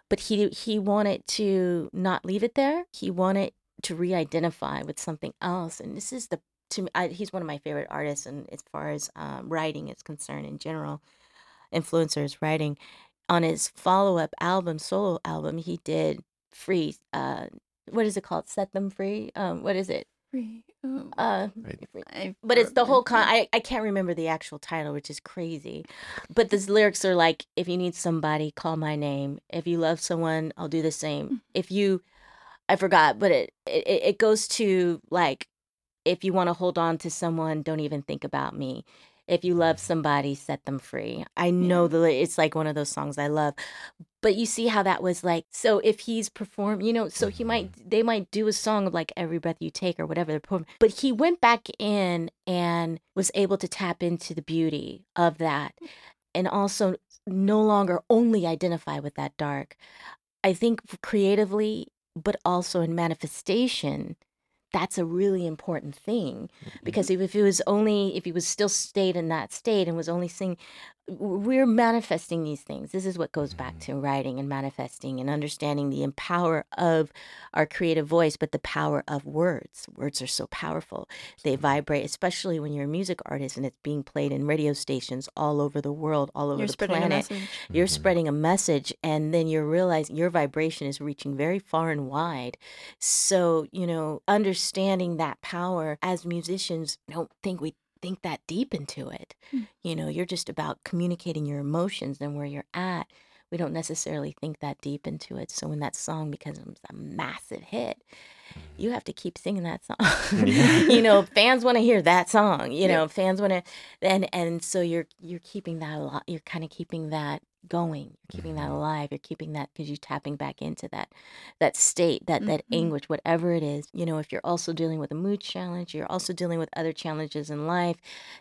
But he he wanted to not leave it there. He wanted to re-identify with something else. And this is the To me, I, he's one of my favorite artists, and as far as um, writing is concerned, in general, influencers writing. On his follow-up album, solo album, he did "Free." Uh, what is it called? "Set Them Free." Um, what is it? Free. Oh. Uh, right. But it's the whole con. I, I can't remember the actual title, which is crazy. But the lyrics are like, "If you need somebody, call my name. If you love someone, I'll do the same. If you," I forgot, but it it, it goes to like, if you want to hold on to someone, don't even think about me. If you love somebody, set them free. I know the it's like one of those songs I love. But you see how that was like, so if he's performed, you know, so he might, they might do a song of like "Every Breath You Take" or whatever they're performing. But he went back in and was able to tap into the beauty of that, and also no longer only identify with that dark. I think creatively, but also in manifestation, that's a really important thing, because if, if it was only, if he was still stayed in that state and was only seeing, we're manifesting these things. This is what goes back to writing and manifesting and understanding the power of our creative voice, but the power of words. Words are so powerful. They vibrate, especially when you're a music artist and it's being played in radio stations all over the world, all over you're the planet. You're mm-hmm. spreading a message, and then you're realizing your vibration is reaching very far and wide. So, you know, understanding that power as musicians, I don't think we think that deep into it. Mm. You know, you're just about communicating your emotions and where you're at. We don't necessarily think that deep into it. So when that song becomes a massive hit, you have to keep singing that song. You know, fans want to hear that song. You know, yeah. fans want to, and and so you're you're keeping that a lot. You're kind of keeping that going. You're keeping mm-hmm. that alive. You're keeping that, because you're tapping back into that that state, that mm-hmm. that anguish, whatever it is. You know, if you're also dealing with a mood challenge, you're also dealing with other challenges in life.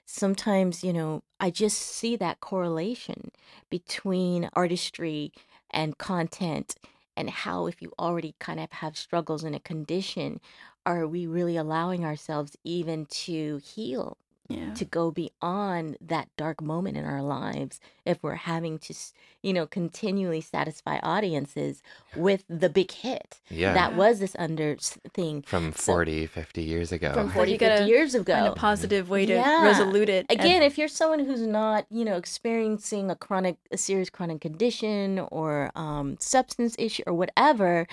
Sometimes, you know, I just see that correlation between artistry and content. And how, if you already kind of have struggles in a condition, are we really allowing ourselves even to heal, yeah. to go beyond that dark moment in our lives, if we're having to, you know, continually satisfy audiences with the big hit? Yeah. That was this under thing. From forty, so, fifty years ago. From forty, fifty years ago. Find a positive way to yeah. resolute it. Again, and... if you're someone who's not, you know, experiencing a chronic, a serious chronic condition or um, substance issue or whatever,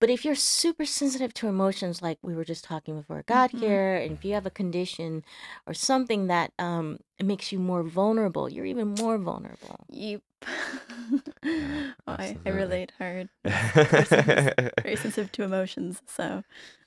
but if you're super sensitive to emotions, like we were just talking before it got mm-hmm. here, and if you have a condition or something that um, makes you more vulnerable, you're even more vulnerable. You... yeah, oh, I, I relate hard. Very sensitive to emotions, so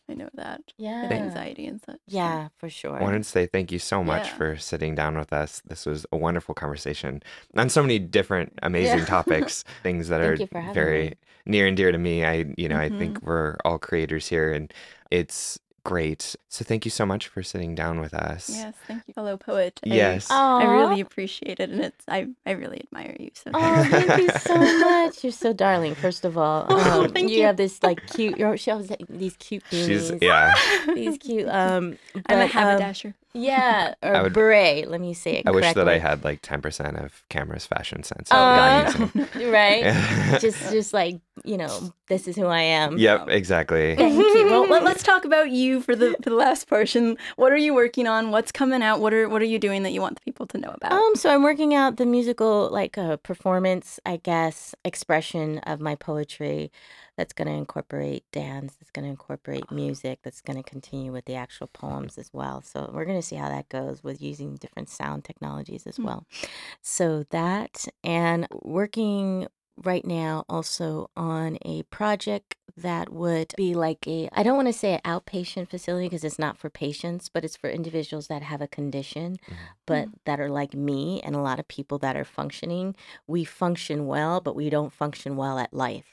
I know that. Yeah. And anxiety and such. Yeah, for sure. I wanted to say thank you so much yeah. for sitting down with us. This was a wonderful conversation on so many different amazing yeah. topics, things that thank are very me. Near and dear to me. I, you know, mm-hmm. I think we're all creators here, and it's great. So thank you so much for sitting down with us. Yes, thank you, fellow poet. Yes. I, I really appreciate it, and it's I, I really admire you. So oh, thank you so much. You're so darling, first of all. Oh, um, thank you. You have this like cute, you're, she always has these cute beanies. She's, yeah. These cute, um. But, I'm a haberdasher. Um, yeah, or would, beret, let me say it I correctly. Wish that I had like ten percent of Camera's fashion sense. Uh, right? Yeah. Just just like, you know, this is who I am. Yep, exactly. Thank you. Well, well, let's talk about you for the for the last portion. What are you working on? What's coming out? What are what are you doing that you want the people to know about? Um, so I'm working out the musical, like a uh, performance, I guess, expression of my poetry. That's going to incorporate dance, that's going to incorporate music, that's going to continue with the actual poems as well. So we're going to see how that goes with using different sound technologies as well. Mm. So that, and working right now also on a project that would be like a, I don't want to say an outpatient facility because it's not for patients, but it's for individuals that have a condition, mm-hmm. but that are like me and a lot of people that are functioning. We function well, but we don't function well at life.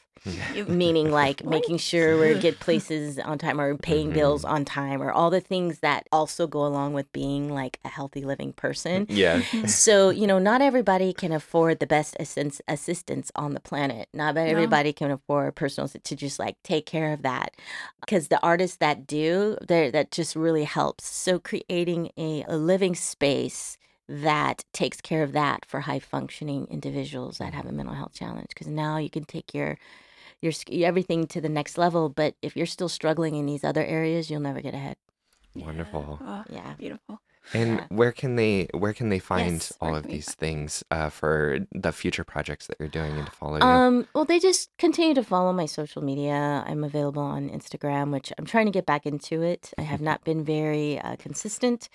Meaning like making sure we get places on time or paying mm-hmm. bills on time or all the things that also go along with being like a healthy living person. Yeah. So, you know, not everybody can afford the best assist- assistance on the planet. Not everybody no. can afford personal to just like take care of that, because the artists that do, that just really helps. So creating a, a living space that takes care of that for high functioning individuals that have a mental health challenge, because now you can take your your everything to the next level, but if you're still struggling in these other areas, you'll never get ahead. Wonderful. Yeah, oh, yeah. Beautiful. And yeah. where can they where can they find yes, all of these find. things uh, for the future projects that you're doing and to follow you? Um, well, they just continue to follow my social media. I'm available on Instagram, which I'm trying to get back into it. I have not been very uh, consistent.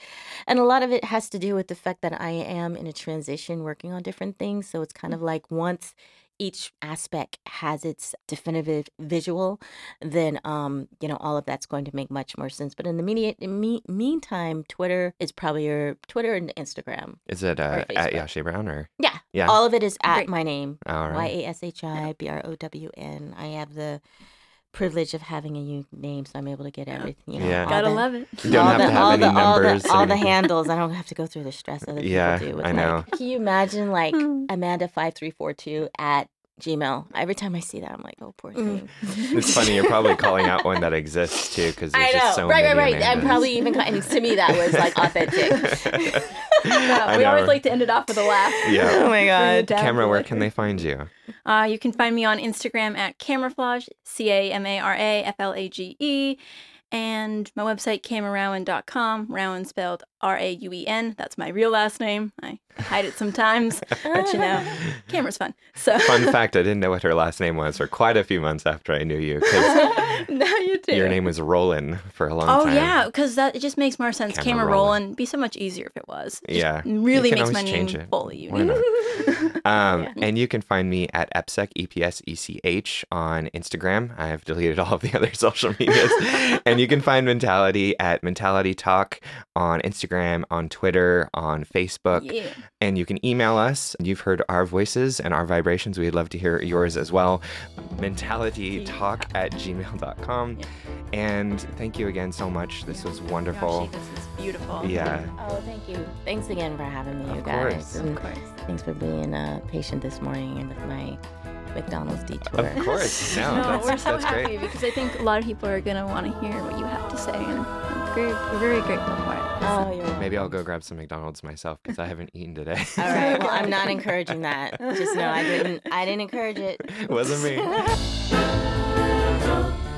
And a lot of it has to do with the fact that I am in a transition working on different things. So it's kind of like once each aspect has its definitive visual, then, um, you know, all of that's going to make much more sense. But in the media, in me- meantime, Twitter is probably your Twitter and Instagram. Is it uh, at Yashi Brown or? Yeah. yeah. All of it is at Great. My name. All right. Y A S H I B R O W N. I have the privilege of having a unique name, so I'm able to get everything. You know, yeah. Gotta the, love it. You don't have the, to have any the, numbers. All the, all the handles. I don't have to go through the stress other people yeah, do. With I like, know. Can you imagine like Amanda five three four two at Gmail. Every time I see that, I'm like, oh, poor thing. It's funny. You're probably calling out one that exists, too, because there's I know. just so right, many. Right, right, right. I'm probably even, and to me, that was, like, authentic. no, we know. always like to end it off with a laugh. Yeah. Oh, my God. Cameron, where can they find you? Uh, you can find me on Instagram at Cameraflage, C A M A R A F L A G E. And my website, cameron rowan dot com, Rowan spelled R A U E N. That's my real last name. I hide it sometimes, but you know, Cameron's fun. So. Fun fact, I didn't know what her last name was for quite a few months after I knew you. No, you did. Your name was Roland for a long oh, time. Oh, yeah, because that it just makes more sense. Cameron Roland would be so much easier if it was. It yeah. really makes my name fully unique. um, yeah. And you can find me at EPSEC, E P S E C H, on Instagram. I've deleted all of the other social medias. And you can find Mentality at Mentality Talk on Instagram, on Twitter, on Facebook. Yeah. And you can email us. You've heard our voices and our vibrations. We'd love to hear yours as well. Mentalitytalk at gmail dot com. Yeah. And thank you again so much. This was wonderful. Gosh, this is beautiful. Yeah. Oh, thank you. Thanks again for having me, of you guys. Course. And of course. Thanks for being uh, patient this morning and with my McDonald's detour. Of course. No, no that's, we're so that's happy great. Because I think a lot of people are going to want to hear what you have to say, and I'm very, we're very grateful for it. Oh, you're right. Maybe I'll go grab some McDonald's myself because I haven't eaten today. All right. Well, I'm not encouraging that. Just know I didn't. I didn't encourage it. It wasn't me.